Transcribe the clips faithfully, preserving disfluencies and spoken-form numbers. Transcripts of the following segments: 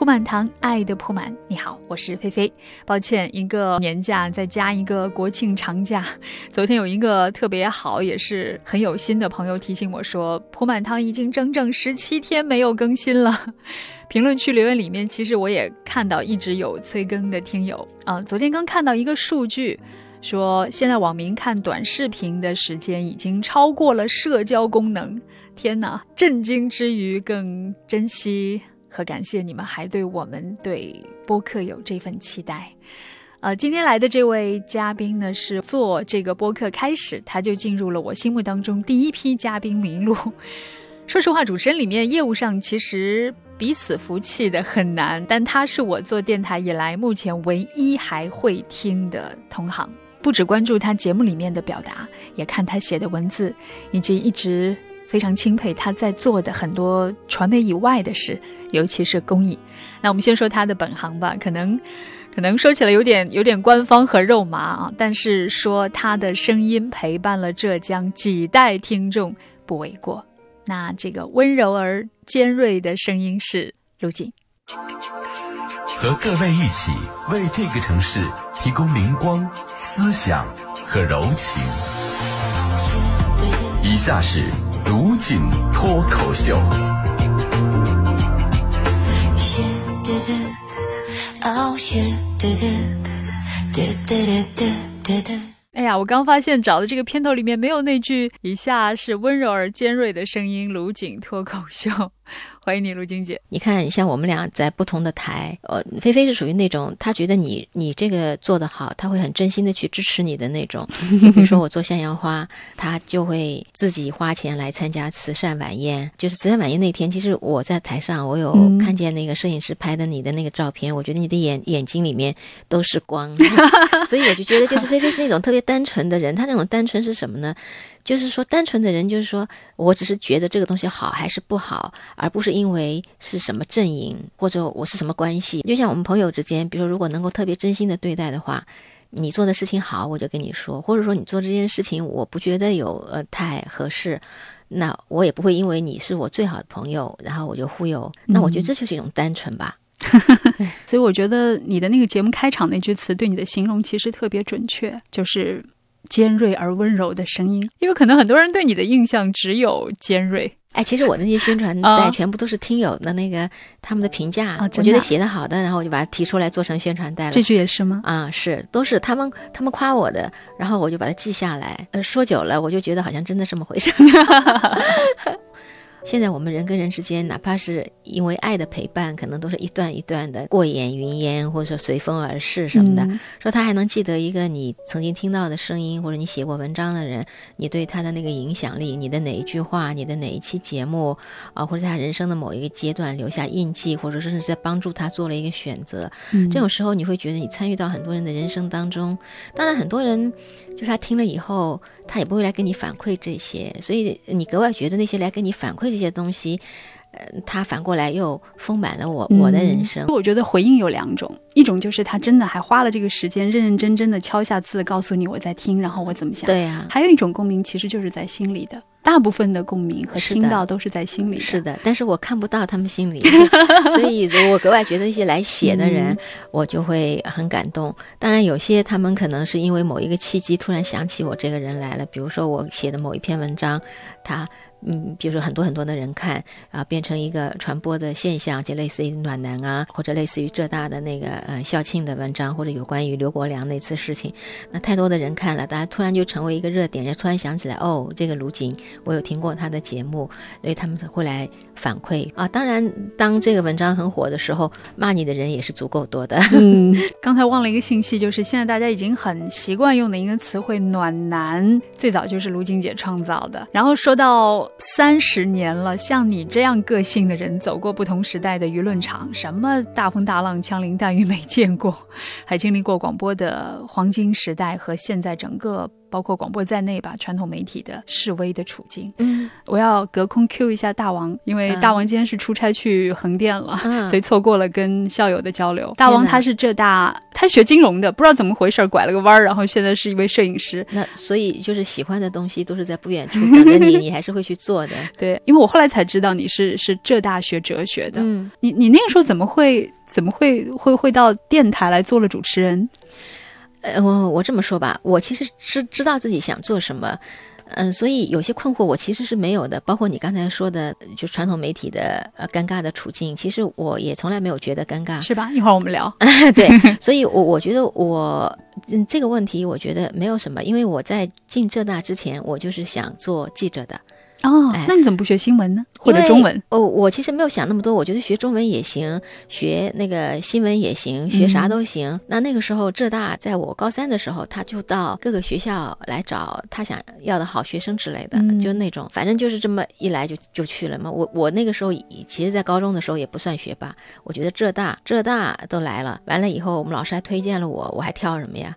铺满堂，爱的铺满。你好，我是菲菲。抱歉，一个年假再加一个国庆长假。昨天有一个特别好也是很有心的朋友提醒我说，铺满堂已经整整十七天没有更新了。评论区留言里面，其实我也看到一直有催更的听友啊。昨天刚看到一个数据，说现在网民看短视频的时间已经超过了社交功能。天哪，震惊之余更珍惜和感谢你们还对我们对播客有这份期待。呃，今天来的这位嘉宾呢，是做这个播客开始他就进入了我心目当中第一批嘉宾名录。说实话，主持人里面业务上其实彼此服气的很难，但他是我做电台以来目前唯一还会听的同行。不只关注他节目里面的表达，也看他写的文字，以及一直非常钦佩他在做的很多传媒以外的事，尤其是公益。那我们先说他的本行吧，可能可能说起来有点有点官方和肉麻啊，但是说他的声音陪伴了浙江几代听众不为过。那这个温柔而尖锐的声音是陆锦，和各位一起为这个城市提供灵光、思想和柔情。以下是卢锦脱口秀。哎呀，我刚发现找的这个片头里面没有那句以下是温柔而尖锐的声音卢锦脱口秀。欢迎你，卢锦姐。你看，像我们俩在不同的台，呃，菲菲是属于那种她觉得你你这个做得好，她会很真心的去支持你的那种。比如说我做向阳花，她就会自己花钱来参加慈善晚宴。就是慈善晚宴那天，其实我在台上，我有看见那个摄影师拍的你的那个照片，嗯、我觉得你的眼眼睛里面都是光，所以我就觉得，就是菲菲是那种特别单纯的人。她那种单纯是什么呢？就是说单纯的人，就是说我只是觉得这个东西好还是不好，而不是因为是什么阵营或者我是什么关系。就像我们朋友之间，比如说如果能够特别真心的对待的话，你做的事情好我就跟你说，或者说你做这件事情我不觉得有呃太合适，那我也不会因为你是我最好的朋友然后我就忽悠。那我觉得这就是一种单纯吧、嗯所以我觉得你的那个节目开场那句词对你的形容其实特别准确，就是尖锐而温柔的声音。因为可能很多人对你的印象只有尖锐。哎，其实我那些宣传带全部都是听友的那个、哦、他们的评价、哦、我觉得写得好的，然后我就把它提出来做成宣传带了。这句也是吗？啊、嗯，是，都是他们他们夸我的，然后我就把它记下来、呃、说久了我就觉得好像真的这么回事现在我们人跟人之间，哪怕是因为爱的陪伴，可能都是一段一段的过眼云烟，或者说随风而逝什么的、嗯、说他还能记得一个你曾经听到的声音，或者你写过文章的人，你对他的那个影响力，你的哪一句话，你的哪一期节目啊、呃，或者在他人生的某一个阶段留下印记，或者甚至在帮助他做了一个选择、嗯、这种时候你会觉得你参与到很多人的人生当中。当然很多人就是他听了以后他也不会来跟你反馈这些，所以你格外觉得那些来跟你反馈这些东西，呃，他反过来又丰满了我、嗯、我的人生。我觉得回应有两种，一种就是他真的还花了这个时间认认真真的敲下字告诉你我在听然后我怎么想。对啊，还有一种共鸣其实就是在心里的，大部分的共鸣和听到都是在心里的。是的，但是我看不到他们心里所以我格外觉得一些来写的人、嗯、我就会很感动。当然有些他们可能是因为某一个契机突然想起我这个人来了，比如说我写的某一篇文章，他嗯，比如说很多很多的人看啊、呃，变成一个传播的现象，就类似于暖男啊，或者类似于浙大的那个呃校庆的文章，或者有关于刘国梁那次事情，那太多的人看了，大家突然就成为一个热点，就突然想起来哦，这个卢锦我有听过他的节目，所以他们会来反馈啊。当然当这个文章很火的时候，骂你的人也是足够多的。嗯，刚才忘了一个信息，就是现在大家已经很习惯用的一个词汇暖男，最早就是卢锦姐创造的。然后说到三十年了，像你这样个性的人走过不同时代的舆论场，什么大风大浪枪林弹雨没见过，还经历过广播的黄金时代和现在整个包括广播在内吧，传统媒体的示威的处境。嗯，我要隔空 Q 一下大王，因为大王今天是出差去横店了、嗯、所以错过了跟校友的交流、嗯、大王他是浙大，他是学金融的，不知道怎么回事拐了个弯，然后现在是一位摄影师。那所以就是喜欢的东西都是在不远处等着你你还是会去做的。对，因为我后来才知道你是是浙大学哲学的。嗯，你你那个时候怎么会怎么会会会到电台来做了主持人？呃，我我这么说吧，我其实是知道自己想做什么，嗯，所以有些困惑我其实是没有的。包括你刚才说的，就传统媒体的呃尴尬的处境，其实我也从来没有觉得尴尬，是吧？一会儿我们聊。对，所以我我觉得我、嗯、这个问题我觉得没有什么，因为我在进浙大之前，我就是想做记者的。哦，那你怎么不学新闻呢？或者中文？哦，我其实没有想那么多，我觉得学中文也行，学那个新闻也行，学啥都行。嗯、那那个时候浙大在我高三的时候，他就到各个学校来找他想要的好学生之类的，嗯、就那种，反正就是这么一来就就去了嘛。我我那个时候其实，在高中的时候也不算学霸，我觉得浙大浙大都来了，完了以后我们老师还推荐了我，我还挑什么呀？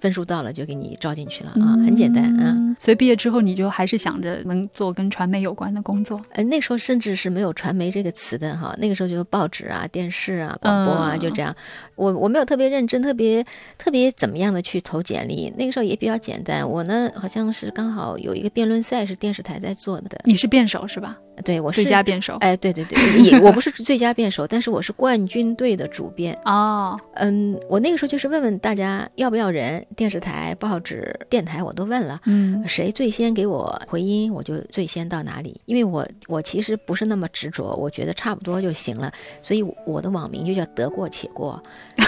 分数到了就给你招进去了啊，很简单啊、嗯。所以毕业之后你就还是想着能做跟传媒有关的工作。呃，那时候甚至是没有传媒这个词的哈，那个时候就是报纸啊、电视啊、广播啊，嗯、就这样。我我没有特别认真、特别特别怎么样的去投简历，那个时候也比较简单。我呢，好像是刚好有一个辩论赛是电视台在做的。你是辩手是吧？对，我是最佳辩手。哎，对对对，也我不是最佳辩手，但是我是冠军队的主辩。哦，嗯，我那个时候就是问问大家要不要人，电视台、报纸、电台我都问了，嗯，谁最先给我回音，我就最先到哪里。因为我我其实不是那么执着，我觉得差不多就行了，所以我的网名就叫得过且过。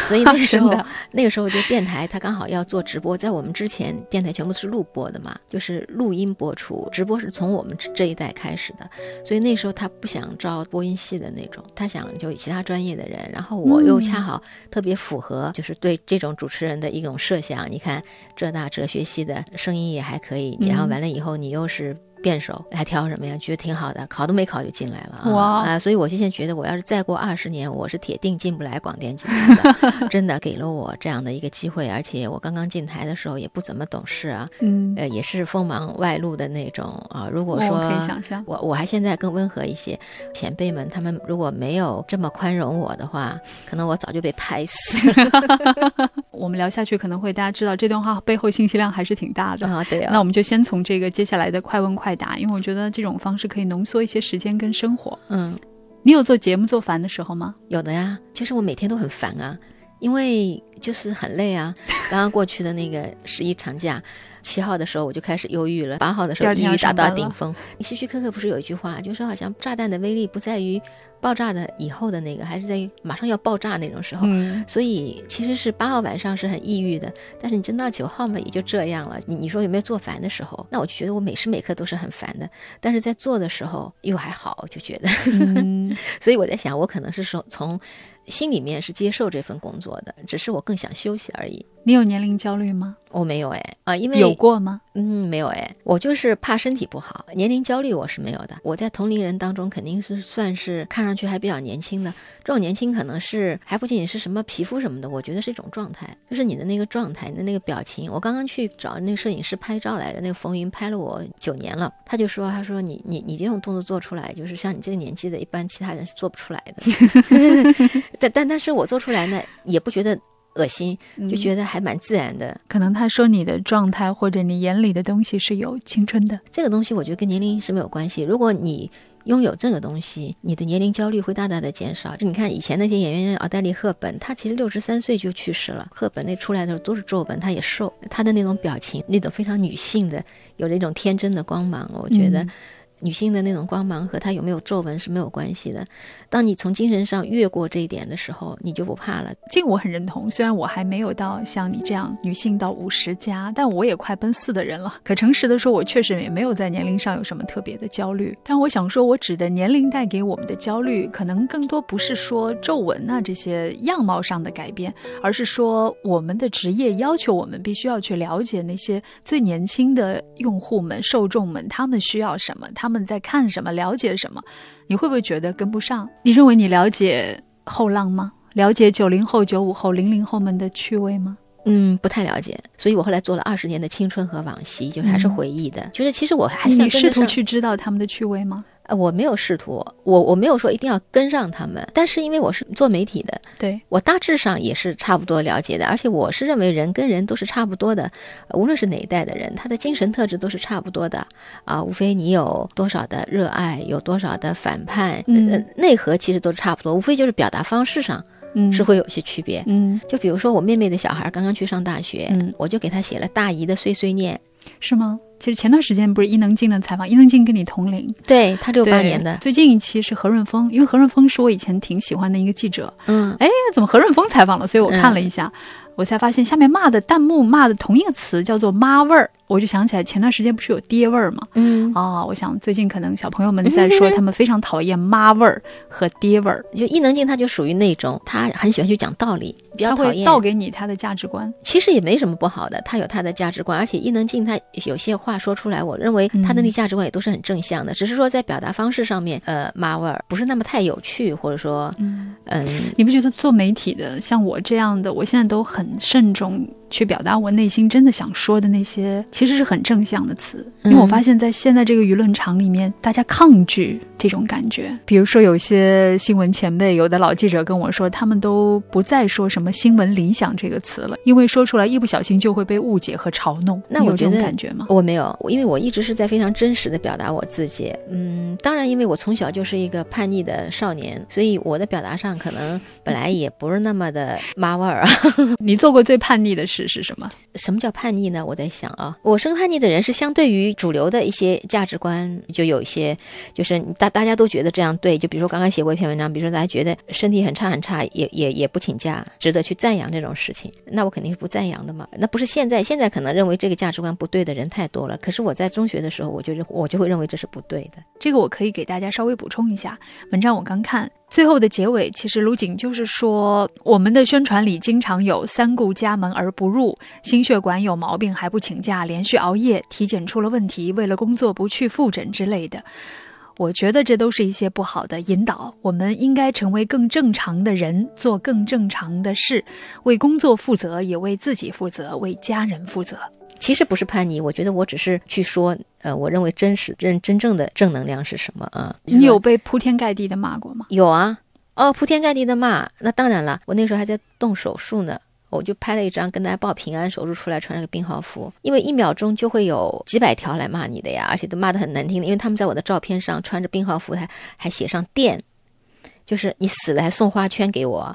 所以那个时候那个时候就电台它刚好要做直播，在我们之前电台全部是录播的嘛，就是录音播出，直播是从我们这一代开始的。所以那时候他不想招播音系的那种，他想就其他专业的人，然后我又恰好特别符合就是对这种主持人的一种设想、嗯、你看浙大哲学系的声音也还可以，然后完了以后你又是辩手，还挑什么呀？觉得挺好的，考都没考就进来了啊！ Wow. 啊，所以我就现在觉得，我要是再过二十年，我是铁定进不来广电集团的。真的给了我这样的一个机会，而且我刚刚进台的时候也不怎么懂事啊，嗯，呃，也是锋芒外露的那种啊。如果说、oh, 可以想象，我我还现在更温和一些，前辈们他们如果没有这么宽容我的话，可能我早就被拍死。我们聊下去可能会大家知道这段话背后信息量还是挺大的啊、嗯。对啊，那我们就先从这个接下来的快问快。因为我觉得这种方式可以浓缩一些时间跟生活。嗯，你有做节目做烦的时候吗？有的呀，其实我每天都很烦啊，因为就是很累啊。刚刚过去的那个十一长假，七号的时候我就开始忧郁了，八号的时候抑郁达到顶峰。希区柯克不是有一句话，就是说好像炸弹的威力不在于爆炸的以后的那个，还是在于马上要爆炸那种时候、嗯、所以其实是八号晚上是很抑郁的，但是你真到九号嘛也就这样了。 你, 你说有没有做烦的时候？那我就觉得我每时每刻都是很烦的，但是在做的时候又还好，我就觉得、嗯、所以我在想我可能是说从心里面是接受这份工作的，只是我更想休息而已。你有年龄焦虑吗？我没有哎，啊，因为有过吗？嗯，没有哎，我就是怕身体不好，年龄焦虑我是没有的。我在同龄人当中肯定是算是看上去还比较年轻的，这种年轻可能是还不仅仅是什么皮肤什么的，我觉得是一种状态，就是你的那个状态，你的那个表情。我刚刚去找那个摄影师拍照来的，那个冯云拍了我九年了，他就说，他说你你你这种动作做出来，就是像你这个年纪的，一般其他人是做不出来的。但但但是我做出来呢，也不觉得恶心，就觉得还蛮自然的、嗯、可能他说你的状态或者你眼里的东西是有青春的，这个东西我觉得跟年龄是没有关系。如果你拥有这个东西，你的年龄焦虑会大大的减少。你看以前那些演员，奥黛丽·赫本，她其实六十三岁就去世了。赫本那出来的时候都是皱纹，她也瘦，她的那种表情，那种非常女性的，有那种天真的光芒，我觉得、嗯女性的那种光芒和她有没有皱纹是没有关系的。当你从精神上越过这一点的时候，你就不怕了。这个我很认同，虽然我还没有到像你这样女性到五十加，但我也快奔四的人了。可诚实的说，我确实也没有在年龄上有什么特别的焦虑。但我想说，我指的年龄带给我们的焦虑，可能更多不是说皱纹啊这些样貌上的改变，而是说我们的职业要求我们必须要去了解那些最年轻的用户们、受众们，他们需要什么，他们们在看什么，了解什么。你会不会觉得跟不上？你认为你了解后浪吗？了解九零后、九五后、零零后们的趣味吗？嗯，不太了解，所以我后来做了二十年的青春和往昔，就是还是回忆的。嗯、就是其实我还是你试图去知道他们的趣味吗？呃，我没有试图，我我没有说一定要跟上他们，但是因为我是做媒体的，对，我大致上也是差不多了解的，而且我是认为人跟人都是差不多的，无论是哪一代的人，他的精神特质都是差不多的啊，无非你有多少的热爱，有多少的反叛，嗯、呃，内核其实都是差不多，无非就是表达方式上。嗯，是会有些区别。嗯，就比如说我妹妹的小孩刚刚去上大学，嗯，我就给她写了大姨的碎碎念。是吗？其实前段时间不是伊能静的采访，伊能静跟你同龄，对，她六八年的。最近一期是何润峰，因为何润峰是我以前挺喜欢的一个记者。嗯，哎，怎么何润峰采访了？所以我看了一下。嗯，我才发现下面骂的弹幕骂的同一个词叫做妈味儿，我就想起来前段时间不是有爹味儿吗？嗯啊，我想最近可能小朋友们在说他们非常讨厌妈味儿和爹味儿。就伊能静他就属于那种他很喜欢去讲道理，比较讨厌他会倒给你他的价值观，其实也没什么不好的，他有他的价值观，而且伊能静他有些话说出来，我认为他的那价值观也都是很正向的，嗯、只是说在表达方式上面，呃，妈味儿不是那么太有趣，或者说，嗯，嗯你不觉得做媒体的像我这样的，我现在都很。很慎重去表达我内心真的想说的那些其实是很正向的词，因为我发现在现在这个舆论场里面大家抗拒这种感觉，比如说有些新闻前辈，有的老记者跟我说他们都不再说什么新闻理想这个词了，因为说出来一不小心就会被误解和嘲弄。那我觉得你有这种感觉吗？我没有，因为我一直是在非常真实的表达我自己。嗯，当然因为我从小就是一个叛逆的少年，所以我的表达上可能本来也不是那么的妈味儿啊。你做过最叛逆的事是什么？什么叫叛逆呢？我在想啊，我是个叛逆的人，是相对于主流的一些价值观，就有一些就是大大家都觉得这样对，就比如说刚刚写过一篇文章，比如说大家觉得身体很差很差，也也也不请假，值得去赞扬这种事情，那我肯定是不赞扬的嘛。那不是现在，现在可能认为这个价值观不对的人太多了，可是我在中学的时候，我就我就会认为这是不对的。这个我可以给大家稍微补充一下，文章我刚看。最后的结尾，其实卢瑾就是说，我们的宣传里经常有三顾家门而不入，心血管有毛病还不请假，连续熬夜，体检出了问题，为了工作不去复诊之类的。我觉得这都是一些不好的引导，我们应该成为更正常的人，做更正常的事，为工作负责，也为自己负责，为家人负责。其实不是叛逆，我觉得我只是去说，呃，我认为真实、真真正的正能量是什么啊？你有被铺天盖地的骂过吗？有啊，哦，铺天盖地的骂，那当然了，我那时候还在动手术呢。我就拍了一张跟大家报平安手术出来，穿了个病号服，因为一秒钟就会有几百条来骂你的呀，而且都骂得很难听的，因为他们在我的照片上穿着病号服还还写上电，就是你死了还送花圈给我，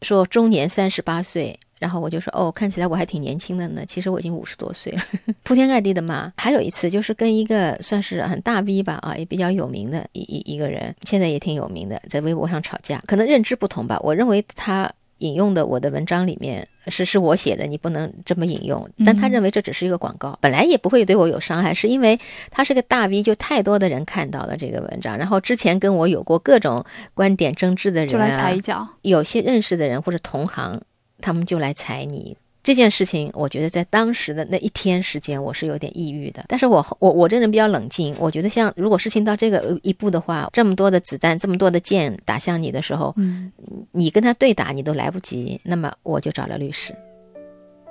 说中年三十八岁，然后我就说哦，看起来我还挺年轻的呢，其实我已经五十多岁了，铺天盖地的骂。还有一次就是跟一个算是很大 V 吧啊，也比较有名的一一一个人，现在也挺有名的，在微博上吵架，可能认知不同吧，我认为他引用的我的文章里面是是我写的，你不能这么引用，但他认为这只是一个广告，嗯、本来也不会对我有伤害，是因为他是个大 V， 就太多的人看到了这个文章，然后之前跟我有过各种观点争执的人、啊、就来踩一脚，有些认识的人或者同行他们就来踩你。这件事情我觉得在当时的那一天时间我是有点抑郁的，但是我我我这人比较冷静，我觉得像如果事情到这个一步的话，这么多的子弹这么多的箭打向你的时候，嗯、你跟他对打你都来不及，那么我就找了律师。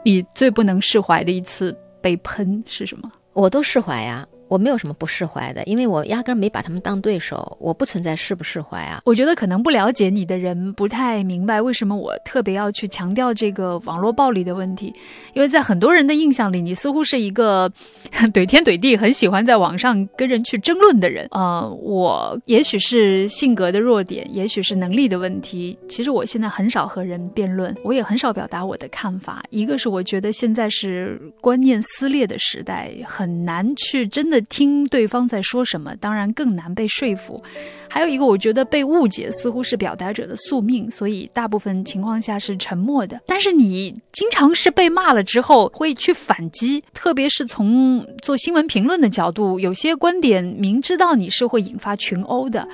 你最不能释怀的一次被喷是什么？我都释怀呀、啊，我没有什么不释怀的，因为我压根没把他们当对手，我不存在释不释怀啊。我觉得可能不了解你的人不太明白为什么我特别要去强调这个网络暴力的问题，因为在很多人的印象里，你似乎是一个怼天怼地很喜欢在网上跟人去争论的人。呃，我也许是性格的弱点，也许是能力的问题，其实我现在很少和人辩论，我也很少表达我的看法。一个是我觉得现在是观念撕裂的时代，很难去真的听对方在说什么，当然更难被说服。还有一个我觉得被误解似乎是表达者的宿命，所以大部分情况下是沉默的。但是你经常是被骂了之后会去反击，特别是从做新闻评论的角度，有些观点明知道你是会引发群殴的，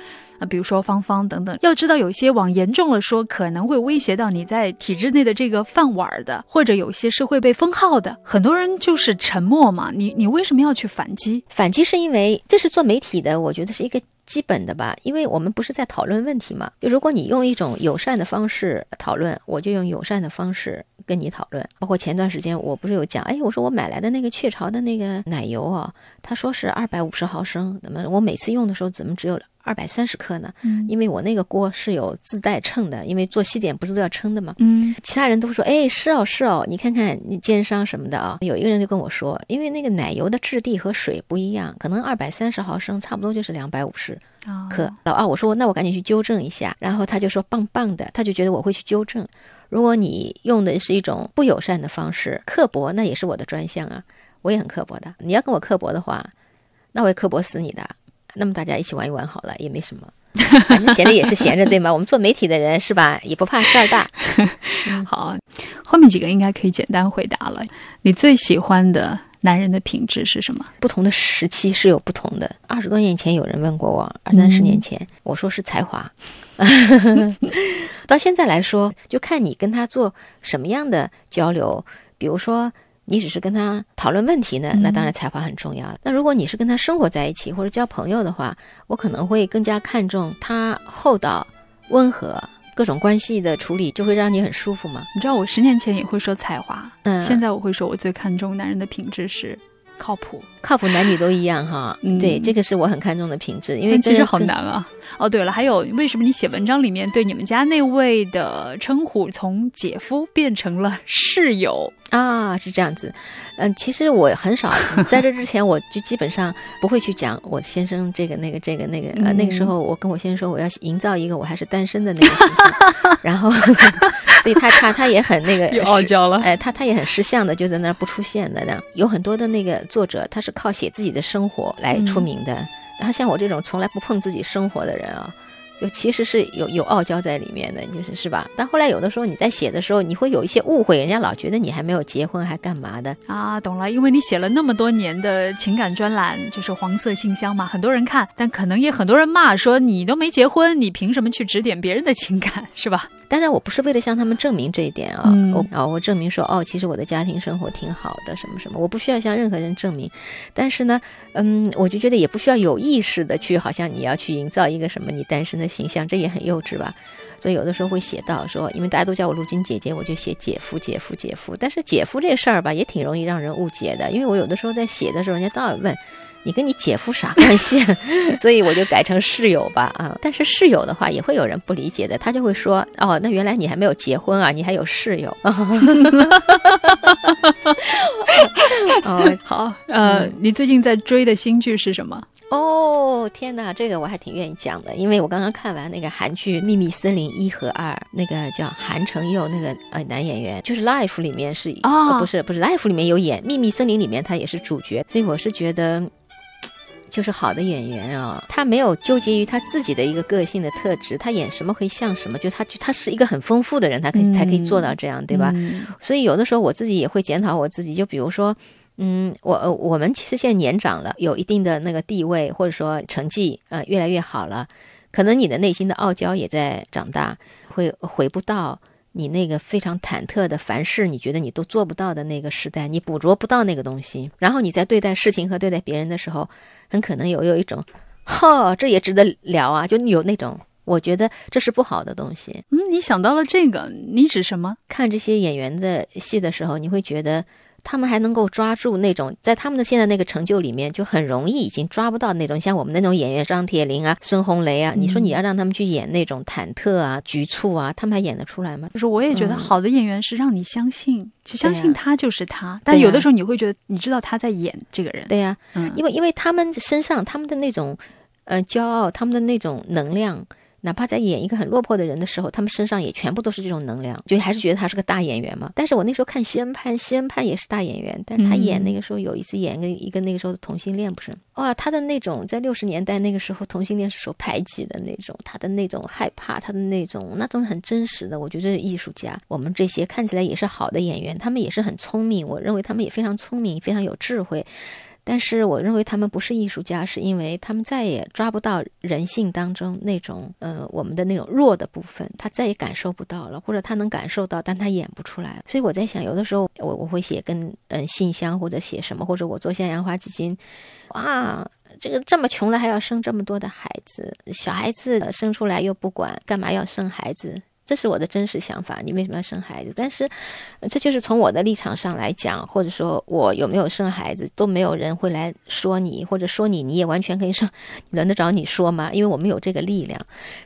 那比如说方方等等。要知道有些往严重了说可能会威胁到你在体制内的这个饭碗的，或者有些是会被封号的，很多人就是沉默嘛，你你为什么要去反击？反击是因为这是做媒体的，我觉得是一个基本的吧，因为我们不是在讨论问题嘛。就如果你用一种友善的方式讨论，我就用友善的方式跟你讨论。包括前段时间我不是有讲，哎，我说我买来的那个雀巢的那个奶油啊，他说是二百五十毫升，那么我每次用的时候怎么只有二百三十克呢？嗯，因为我那个锅是有自带秤的，因为做西点不是都要称的吗？嗯，其他人都说，哎，是哦是哦，你看看你奸商什么的啊。有一个人就跟我说，因为那个奶油的质地和水不一样，可能二百三十毫升差不多就是两百五十克。哦，啊，我说那我赶紧去纠正一下，然后他就说棒棒的，他就觉得我会去纠正。如果你用的是一种不友善的方式，刻薄那也是我的专项啊，我也很刻薄的。你要跟我刻薄的话，那我也刻薄死你的。那么大家一起玩一玩好了，也没什么，反正闲着也是闲着，对吗？我们做媒体的人是吧，也不怕事儿大。好，后面几个应该可以简单回答了。你最喜欢的男人的品质是什么？不同的时期是有不同的。二十多年前有人问过我，二三十年前，嗯，我说是才华。到现在来说，就看你跟他做什么样的交流。比如说你只是跟他讨论问题呢，那当然才华很重要。嗯，那如果你是跟他生活在一起或者交朋友的话，我可能会更加看重他厚道、温和，各种关系的处理就会让你很舒服嘛。你知道我十年前也会说才华，嗯，现在我会说我最看重男人的品质是靠谱。靠谱男女都一样哈。嗯，对，这个是我很看重的品质，因为其实好难啊。哦，对了，还有为什么你写文章里面对你们家那位的称呼从姐夫变成了室友啊？是这样子。嗯，其实我很少在这之前我就基本上不会去讲我先生这个那个这个那个。嗯，呃、那个时候我跟我先生说我要营造一个我还是单身的那个形象。然后所以他他他也很那个又傲娇了。哎，他他也很识相的就在那不出现的。有很多的那个作者他是靠写自己的生活来出名的。嗯，然后像我这种从来不碰自己生活的人啊，就其实是有有傲娇在里面的，就是是吧？但后来有的时候你在写的时候，你会有一些误会，人家老觉得你还没有结婚，还干嘛的啊？懂了，因为你写了那么多年的情感专栏，就是黄色信箱嘛，很多人看，但可能也很多人骂说你都没结婚，你凭什么去指点别人的情感，是吧？当然，我不是为了向他们证明这一点啊，嗯，我啊，我证明说哦，其实我的家庭生活挺好的，什么什么，我不需要向任何人证明。但是呢，嗯，我就觉得也不需要有意识的去，好像你要去营造一个什么你单身的形象，这也很幼稚吧。所以有的时候会写到说，因为大家都叫我陆金姐姐，我就写姐夫姐夫姐夫。但是姐夫这事儿吧，也挺容易让人误解的，因为我有的时候在写的时候，人家倒是问你跟你姐夫啥关系。所以我就改成室友吧。啊，但是室友的话也会有人不理解的，他就会说哦，那原来你还没有结婚啊，你还有室友。哦，好，呃、嗯，你最近在追的新剧是什么？哦，天哪，这个我还挺愿意讲的，因为我刚刚看完那个韩剧《秘密森林一和二》，那个叫韩成佑那个呃男演员，就是 Life 里面是啊，哦哦，不是不是 Life 里面有演，《秘密森林》里面他也是主角，所以我是觉得就是好的演员啊，他没有纠结于他自己的一个个性的特质，他演什么可以像什么，就他他是一个很丰富的人，他可以，嗯，才可以做到这样，对吧？嗯，所以有的时候我自己也会检讨我自己，就比如说嗯，我我们其实现在年长了，有一定的那个地位，或者说成绩，呃，越来越好了，可能你的内心的傲娇也在长大，会回不到你那个非常忐忑的，凡事你觉得你都做不到的那个时代，你捕捉不到那个东西，然后你在对待事情和对待别人的时候，很可能有有一种，哦，这也值得聊啊，就有那种。我觉得这是不好的东西。嗯，你想到了这个，你指什么？看这些演员的戏的时候，你会觉得他们还能够抓住那种在他们的现在那个成就里面就很容易已经抓不到那种，像我们那种演员张铁林啊、孙红雷啊，你说你要让他们去演那种忐忑啊、局促啊，他们还演得出来吗？就是我也觉得好的演员是让你相信，去，嗯，相信他就是他，啊，但有的时候你会觉得你知道他在演这个人。对呀，啊，嗯，因为因为他们身上他们的那种呃骄傲，他们的那种能量。哪怕在演一个很落魄的人的时候，他们身上也全部都是这种能量，就还是觉得他是个大演员嘛。但是我那时候看西恩潘，西恩潘也是大演员，但是他演那个时候有一次演一个一个那个时候的同性恋，不是哇，他的那种在六十年代那个时候同性恋是受排挤的那种，他的那种害怕，他的那种那种很真实的，我觉得这是艺术家。我们这些看起来也是好的演员，他们也是很聪明，我认为他们也非常聪明，非常有智慧。但是我认为他们不是艺术家，是因为他们再也抓不到人性当中那种呃我们的那种弱的部分，他再也感受不到了，或者他能感受到，但他演不出来。所以我在想，有的时候我我会写跟嗯信箱，或者写什么，或者我做向阳花基金，哇，这个这么穷了还要生这么多的孩子，小孩子生出来又不管，干嘛要生孩子？这是我的真实想法，你为什么要生孩子？但是这就是从我的立场上来讲，或者说我有没有生孩子都没有人会来说你，或者说你你也完全可以说，轮得着你说吗？因为我们有这个力量。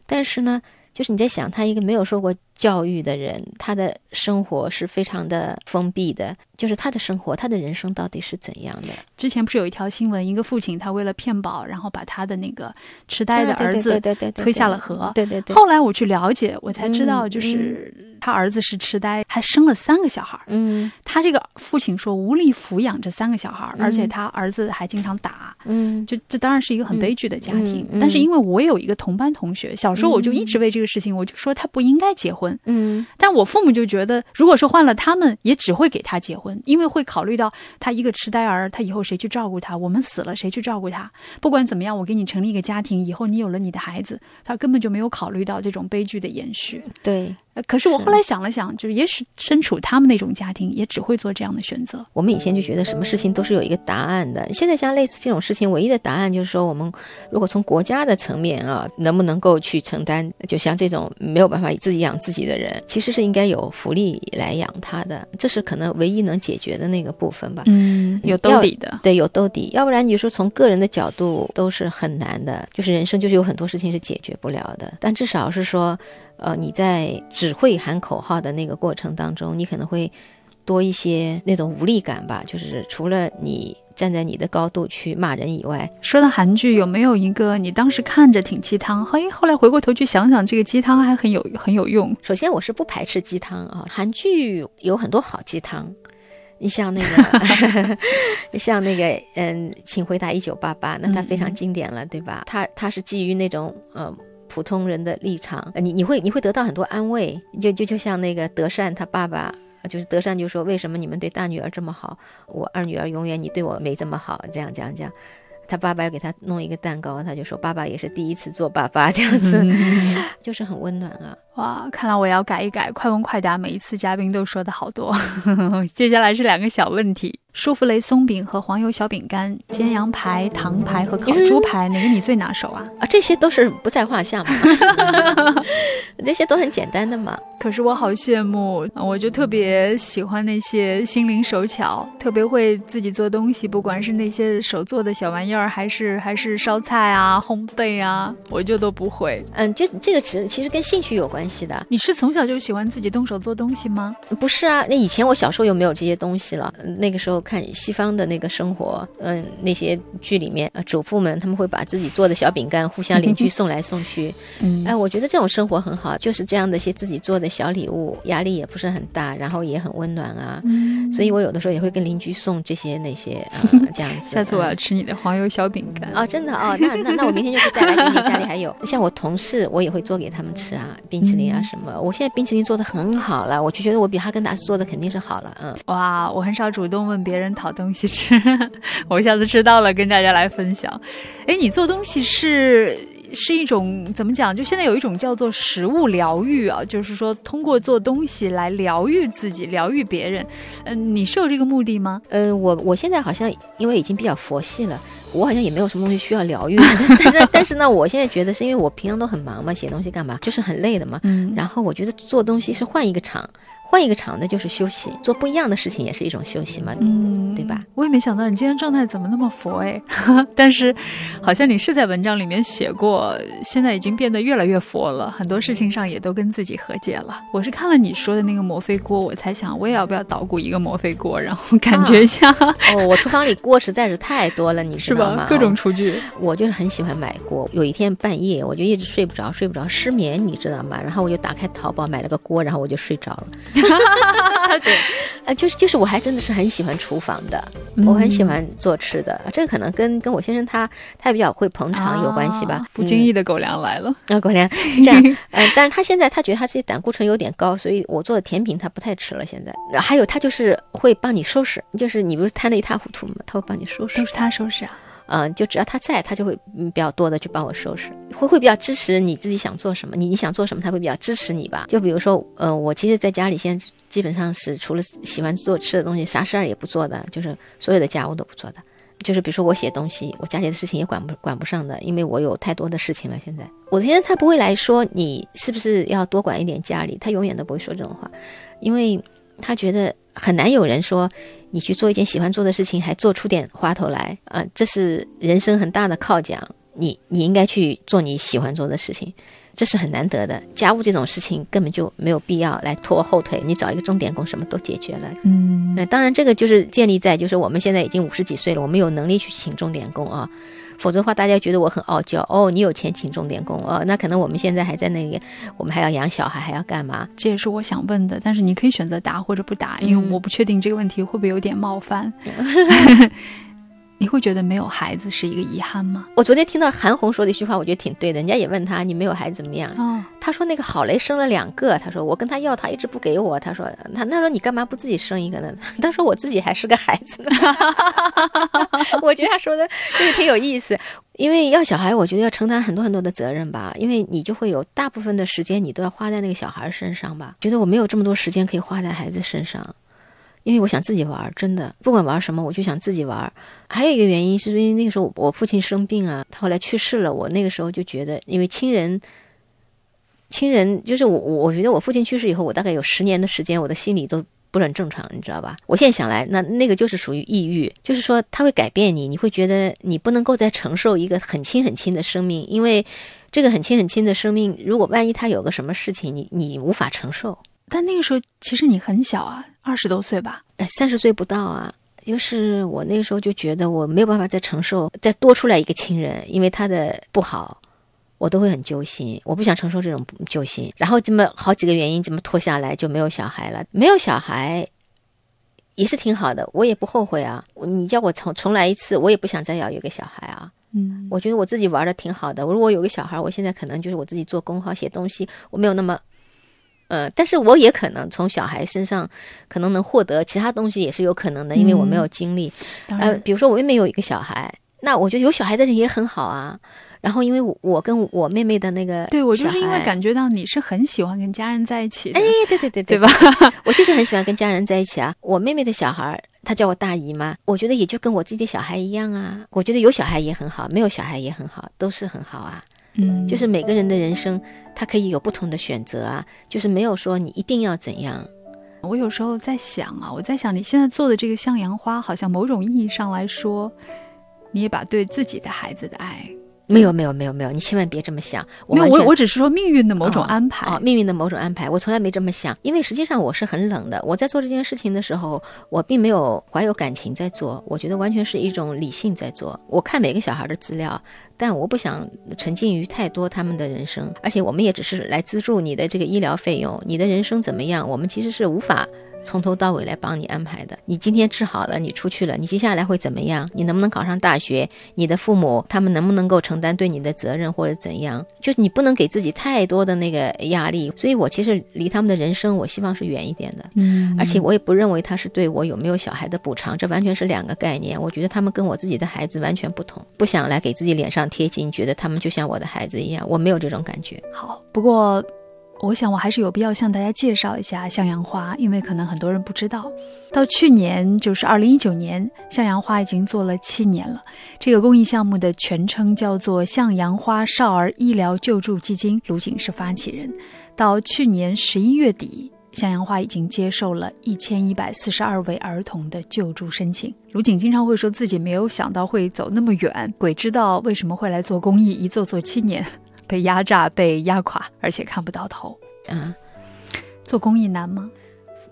但是呢，就是你在想，他一个没有受过教育的人，他的生活是非常的封闭的，就是他的生活，他的人生到底是怎样的？之前不是有一条新闻，一个父亲他为了骗保，然后把他的那个痴呆的儿子推下了河。对对对。后来我去了解，我才知道，就是他儿子是痴呆，还生了三个小孩。嗯。他这个父亲说无力抚养这三个小孩，而且他儿子还经常打。嗯。就这当然是一个很悲剧的家庭，但是因为我有一个同班同学，小时候我就一直为这个事情，我就说他不应该结婚。嗯，但我父母就觉得，如果是换了他们，也只会给他结婚，因为会考虑到他一个痴呆儿，他以后谁去照顾他？我们死了谁去照顾他？不管怎么样，我给你成立一个家庭，以后你有了你的孩子，他根本就没有考虑到这种悲剧的延续。对，可是我后来想了想，就是也许身处他们那种家庭，也只会做这样的选择。我们以前就觉得什么事情都是有一个答案的，现在像类似这种事情，唯一的答案就是说，我们如果从国家的层面啊，能不能够去承担？就像这种没有办法自己养自己的人，其实是应该有福利来养他的，这是可能唯一能解决的那个部分吧。嗯，有兜底的，对，有兜底，要不然你说从个人的角度都是很难的，就是人生就是有很多事情是解决不了的，但至少是说，呃，你在只会喊口号的那个过程当中，你可能会多一些那种无力感吧，就是除了你站在你的高度去骂人以外。说到韩剧，有没有一个你当时看着挺鸡汤，嘿，后来回过头去想想，这个鸡汤还很有很有用？首先我是不排斥鸡汤啊，韩剧有很多好鸡汤。你像那个，你像那个，嗯，请回答一九八八，那它非常经典了，嗯、对吧？它它是基于那种呃普通人的立场，你你会你会得到很多安慰，就就就像那个德善他爸爸。就是德善就说，为什么你们对大女儿这么好，我二女儿永远你对我没这么好，这样这样这样。他爸爸给他弄一个蛋糕，他就说爸爸也是第一次做爸爸，这样子、嗯、就是很温暖啊。哇，看来我要改一改快问快答，每一次嘉宾都说的好多。接下来是两个小问题，舒芙蕾松饼和黄油小饼干，煎羊排、糖排和烤猪排、嗯、哪个你最拿手啊？啊，这些都是不在话下嘛。这些都很简单的嘛。可是我好羡慕，我就特别喜欢那些心灵手巧，特别会自己做东西，不管是那些手做的小玩意儿，还是还是烧菜啊、烘焙啊，我就都不会。嗯，就这个其实其实跟兴趣有关系。你是从小就喜欢自己动手做东西吗？不是啊，那以前我小时候又没有这些东西了。那个时候看西方的那个生活，嗯，那些剧里面，呃、主妇们他们会把自己做的小饼干互相邻居送来送去。嗯，哎，我觉得这种生活很好，就是这样的一些自己做的小礼物，压力也不是很大，然后也很温暖啊。嗯，所以我有的时候也会跟邻居送这些那些啊、呃，这样子。下次我要吃你的黄油小饼干。哦，真的哦，那那那我明天就带来给你，家里还有。像我同事，我也会做给他们吃啊，并且。啊什么？我现在冰淇淋做的很好了，我就觉得我比哈根达斯做的肯定是好了。嗯，哇，我很少主动问别人讨东西吃，我下次吃到了跟大家来分享。哎，你做东西是是一种怎么讲？就现在有一种叫做食物疗愈啊，就是说通过做东西来疗愈自己、疗愈别人。嗯、呃，你是有这个目的吗？呃，我我现在好像因为已经比较佛系了。我好像也没有什么东西需要疗愈，但是但是呢，我现在觉得是因为我平常都很忙嘛，写东西干嘛，就是很累的嘛。嗯。然后我觉得做东西是换一个场，换一个场那就是休息，做不一样的事情也是一种休息嘛，嗯，对吧？我也没想到你今天状态怎么那么佛哎，但是好像你是在文章里面写过，现在已经变得越来越佛了，很多事情上也都跟自己和解了。我是看了你说的那个摩飞锅，我才想我也要不要捣鼓一个摩飞锅，然后感觉一下。啊、哦，我厨房里锅实在是太多了，你知道吗？是吧？各种厨具。我就是很喜欢买锅，有一天半夜我就一直睡不着，睡不着失眠，你知道吗？然后我就打开淘宝买了个锅，然后我就睡着了。对，呃，就是就是我还真的是很喜欢厨房的，嗯、我很喜欢做吃的，这个可能跟跟我先生他他比较会捧场有关系吧。啊、不经意的狗粮来了，嗯、啊，狗粮这样，嗯、呃，但是他现在他觉得他自己胆固醇有点高，所以我做的甜品他不太吃了。现在还有他就是会帮你收拾，就是你不是贪得一塌糊涂吗？他会帮你收拾，都是他收拾啊。嗯，就只要他在，他就会比较多的去帮我收拾，会会比较支持你自己想做什么，你你想做什么，他会比较支持你吧。就比如说，呃，我其实在家里现在基本上是除了喜欢做吃的东西，啥事儿也不做的，就是所有的家务都不做的。就是比如说我写东西，我家里的事情也管不管不上的，因为我有太多的事情了。现在我的先生他不会来说你是不是要多管一点家里，他永远都不会说这种话，因为他觉得很难有人说你去做一件喜欢做的事情还做出点花头来啊、呃，这是人生很大的犒奖，你你应该去做你喜欢做的事情，这是很难得的。家务这种事情根本就没有必要来拖后腿，你找一个钟点工什么都解决了。嗯，那当然这个就是建立在就是我们现在已经五十几岁了，我们有能力去请钟点工啊，否则的话大家觉得我很傲娇哦，你有钱请钟点工哦，那可能我们现在还在那里，我们还要养小孩还要干嘛，这也是我想问的，但是你可以选择答或者不答，因为我不确定这个问题会不会有点冒犯。嗯你会觉得没有孩子是一个遗憾吗？我昨天听到韩红说的一句话，我觉得挺对的。人家也问他，你没有孩子怎么样？哦、他说那个郝蕾生了两个，他说我跟他要，他一直不给我。他说他那说你干嘛不自己生一个呢？他说我自己还是个孩子呢。我觉得他说的这个挺有意思。因为要小孩，我觉得要承担很多很多的责任吧，因为你就会有大部分的时间你都要花在那个小孩身上吧。觉得我没有这么多时间可以花在孩子身上。因为我想自己玩，真的不管玩什么我就想自己玩。还有一个原因是因为那个时候我父亲生病啊，他后来去世了，我那个时候就觉得因为亲人亲人就是我我觉得我父亲去世以后，我大概有十年的时间我的心理都不是很正常，你知道吧。我现在想来那那个就是属于抑郁，就是说他会改变你，你会觉得你不能够再承受一个很亲很亲的生命，因为这个很亲很亲的生命如果万一他有个什么事情，你你无法承受。但那个时候其实你很小啊，二十多岁吧，三十岁不到啊。就是我那个时候就觉得我没有办法再承受再多出来一个亲人，因为他的不好我都会很揪心，我不想承受这种揪心。然后这么好几个原因这么拖下来就没有小孩了。没有小孩也是挺好的，我也不后悔啊，你叫我重重来一次我也不想再要有个小孩啊。嗯，我觉得我自己玩的挺好的，我如果有个小孩，我现在可能就是我自己做工号写东西，我没有那么呃，但是我也可能从小孩身上可能能获得其他东西也是有可能的，因为我没有经历、嗯、呃，比如说我妹妹有一个小孩，那我觉得有小孩的人也很好啊。然后因为我我跟我妹妹的那个对，我就是因为感觉到你是很喜欢跟家人在一起的。哎，对对对 对, 对吧我就是很喜欢跟家人在一起啊。我妹妹的小孩她叫我大姨妈，我觉得也就跟我自己的小孩一样啊，我觉得有小孩也很好，没有小孩也很好，都是很好啊。嗯，就是每个人的人生他可以有不同的选择啊，就是没有说你一定要怎样。我有时候在想啊，我在想你现在做的这个向阳花，好像某种意义上来说你也把对自己的孩子的爱。没有没有没有没有，你千万别这么想。我没有，我我只是说命运的某种安排、哦哦、命运的某种安排，我从来没这么想。因为实际上我是很冷的，我在做这件事情的时候我并没有怀有感情在做，我觉得完全是一种理性在做。我看每个小孩的资料，但我不想沉浸于太多他们的人生，而且我们也只是来资助你的这个医疗费用，你的人生怎么样我们其实是无法从头到尾来帮你安排的。你今天治好了，你出去了，你接下来会怎么样，你能不能考上大学，你的父母他们能不能够承担对你的责任或者怎样，就是你不能给自己太多的那个压力。所以我其实离他们的人生我希望是远一点的。嗯，而且我也不认为他是对我有没有小孩的补偿，这完全是两个概念。我觉得他们跟我自己的孩子完全不同，不想来给自己脸上贴金，觉得他们就像我的孩子一样，我没有这种感觉。好，不过我想我还是有必要向大家介绍一下向阳花，因为可能很多人不知道。到去年就是二零一九年，向阳花已经做了七年了。这个公益项目的全称叫做向阳花少儿医疗救助基金，卢瑾是发起人。到去年十一月底，向阳花已经接受了一千一百四十二位儿童的救助申请。卢瑾经常会说自己没有想到会走那么远，鬼知道为什么会来做公益，一做做七年被压榨被压垮，而且看不到头。嗯，做公益难吗？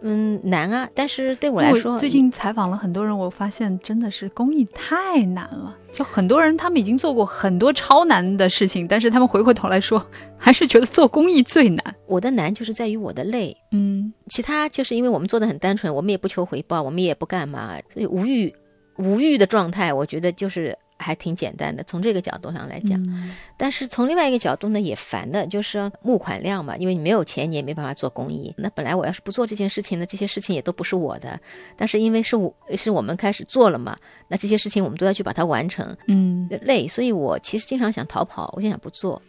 嗯，难啊，但是对我来说，我最近采访了很多人，我发现真的是公益太难了，就很多人他们已经做过很多超难的事情，但是他们回过头来说还是觉得做公益最难。我的难就是在于我的累，嗯，其他就是因为我们做的很单纯，我们也不求回报，我们也不干嘛，所以无欲无欲的状态我觉得就是还挺简单的，从这个角度上来讲、嗯、但是从另外一个角度呢也烦的，就是募款量嘛，因为你没有钱你也没办法做公益，那本来我要是不做这件事情呢，这些事情也都不是我的，但是因为是我是我们开始做了嘛，那这些事情我们都要去把它完成，嗯，累，所以我其实经常想逃跑，我就想不做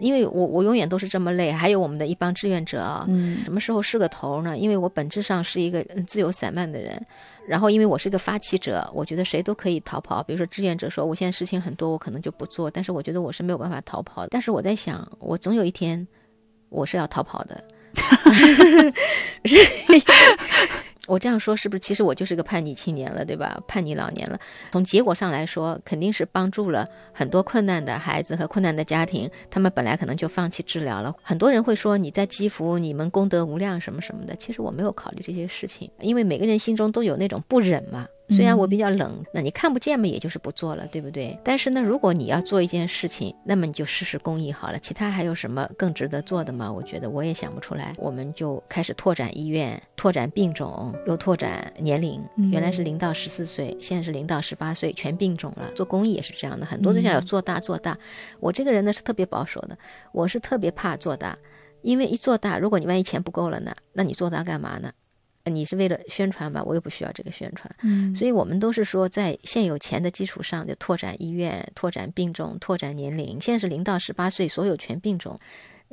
因为我我永远都是这么累。还有我们的一帮志愿者啊、嗯，什么时候是个头呢？因为我本质上是一个自由散漫的人，然后因为我是个发起者，我觉得谁都可以逃跑。比如说志愿者说我现在事情很多，我可能就不做，但是我觉得我是没有办法逃跑的。但是我在想，我总有一天我是要逃跑的。我这样说是不是其实我就是个叛逆青年了，对吧？叛逆老年了。从结果上来说，肯定是帮助了很多困难的孩子和困难的家庭，他们本来可能就放弃治疗了。很多人会说你在积福，你们功德无量什么什么的，其实我没有考虑这些事情，因为每个人心中都有那种不忍嘛。虽然我比较冷，那你看不见嘛，也就是不做了，对不对？但是呢，如果你要做一件事情，那么你就试试公益好了，其他还有什么更值得做的吗？我觉得我也想不出来。我们就开始拓展医院，拓展病种，又拓展年龄，原来是零到十四岁，现在是零到十八岁，全病种了。做公益也是这样的，很多人想要做大做大。我这个人呢是特别保守的，我是特别怕做大，因为一做大，如果你万一钱不够了呢，那你做大干嘛呢？你是为了宣传吧，我又不需要这个宣传、嗯、所以我们都是说在现有钱的基础上就拓展医院，拓展病种，拓展年龄，现在是零到十八岁所有全病种，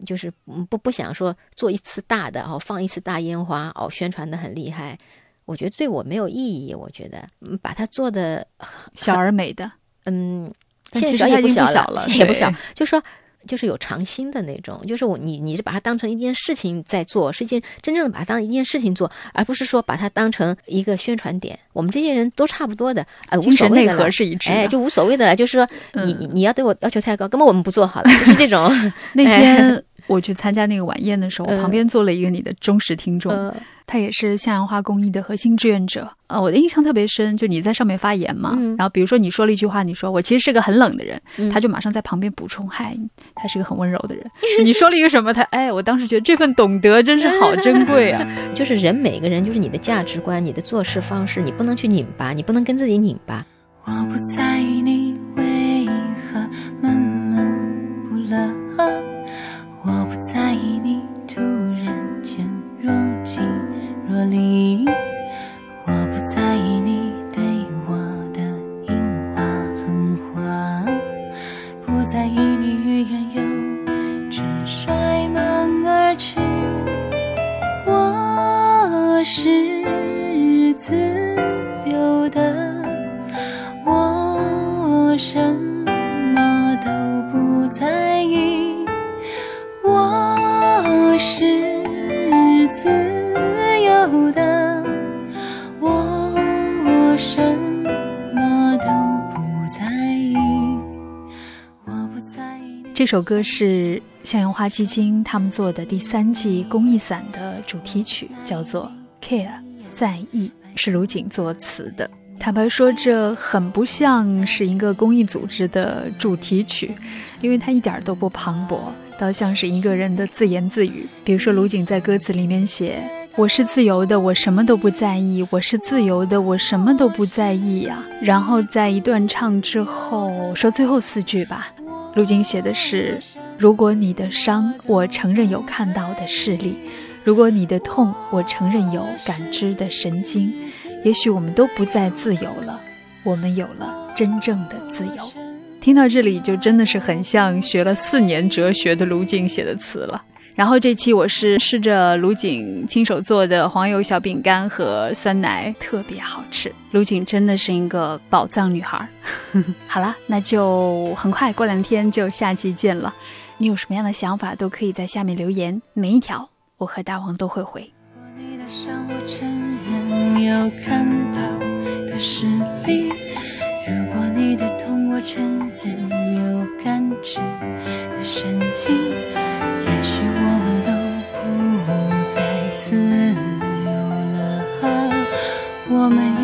就是不不想说做一次大的、哦、放一次大烟花、哦、宣传的很厉害，我觉得对我没有意义，我觉得、嗯、把它做的小而美的，嗯，现在小也不小了，现在也不小，就说就是有常心的那种，就是我你你是把它当成一件事情在做，是一件真正的把它当一件事情做，而不是说把它当成一个宣传点。我们这些人都差不多的，哎、呃，无所谓的了，精神内核是一致的，哎，就无所谓的了。就是说，嗯、你你你要对我要求太高，根本我们不做好了，就是这种。那天、哎、我去参加那个晚宴的时候，我旁边坐了一个你的忠实听众。嗯嗯，他也是向阳花公益的核心志愿者，呃，我的印象特别深，就你在上面发言嘛，嗯、然后比如说你说了一句话，你说我其实是个很冷的人，嗯、他就马上在旁边补充，嗨，他是个很温柔的人。你说了一个什么？他哎，我当时觉得这份懂得真是好珍贵啊！就是人每个人，就是你的价值观、你的做事方式，你不能去拧巴，你不能跟自己拧巴。我不在意你为何闷闷不乐，我不在意你突然间入侵。若离，我不在意你对我的樱花狠话，不在意你欲言又止摔门而去。我是自由的，我什么都不在意，我是自的，我什么都不在意，我不在意。这首歌是向阳花基金他们做的第三季公益伞的主题曲，叫做 Care 在意，是卢瑾作词的。坦白说，这很不像是一个公益组织的主题曲，因为它一点都不磅礴，倒像是一个人的自言自语。比如说卢瑾在歌词里面写，我是自由的，我什么都不在意，我是自由的，我什么都不在意啊。然后在一段唱之后说最后四句吧，卢瑾写的是，如果你的伤我承认有看到的视力，如果你的痛我承认有感知的神经，也许我们都不再自由了，我们有了真正的自由。听到这里就真的是很像学了四年哲学的卢瑾写的词了。然后这期我是试着卢瑾亲手做的黄油小饼干和酸奶，特别好吃。卢瑾真的是一个宝藏女孩。好了，那就很快过两天就下期见了。你有什么样的想法都可以在下面留言，每一条我和大王都会回。你的伤我承认有看到的视力，如果你的痛我承认有感知的神经，也许我们都不再自由。我们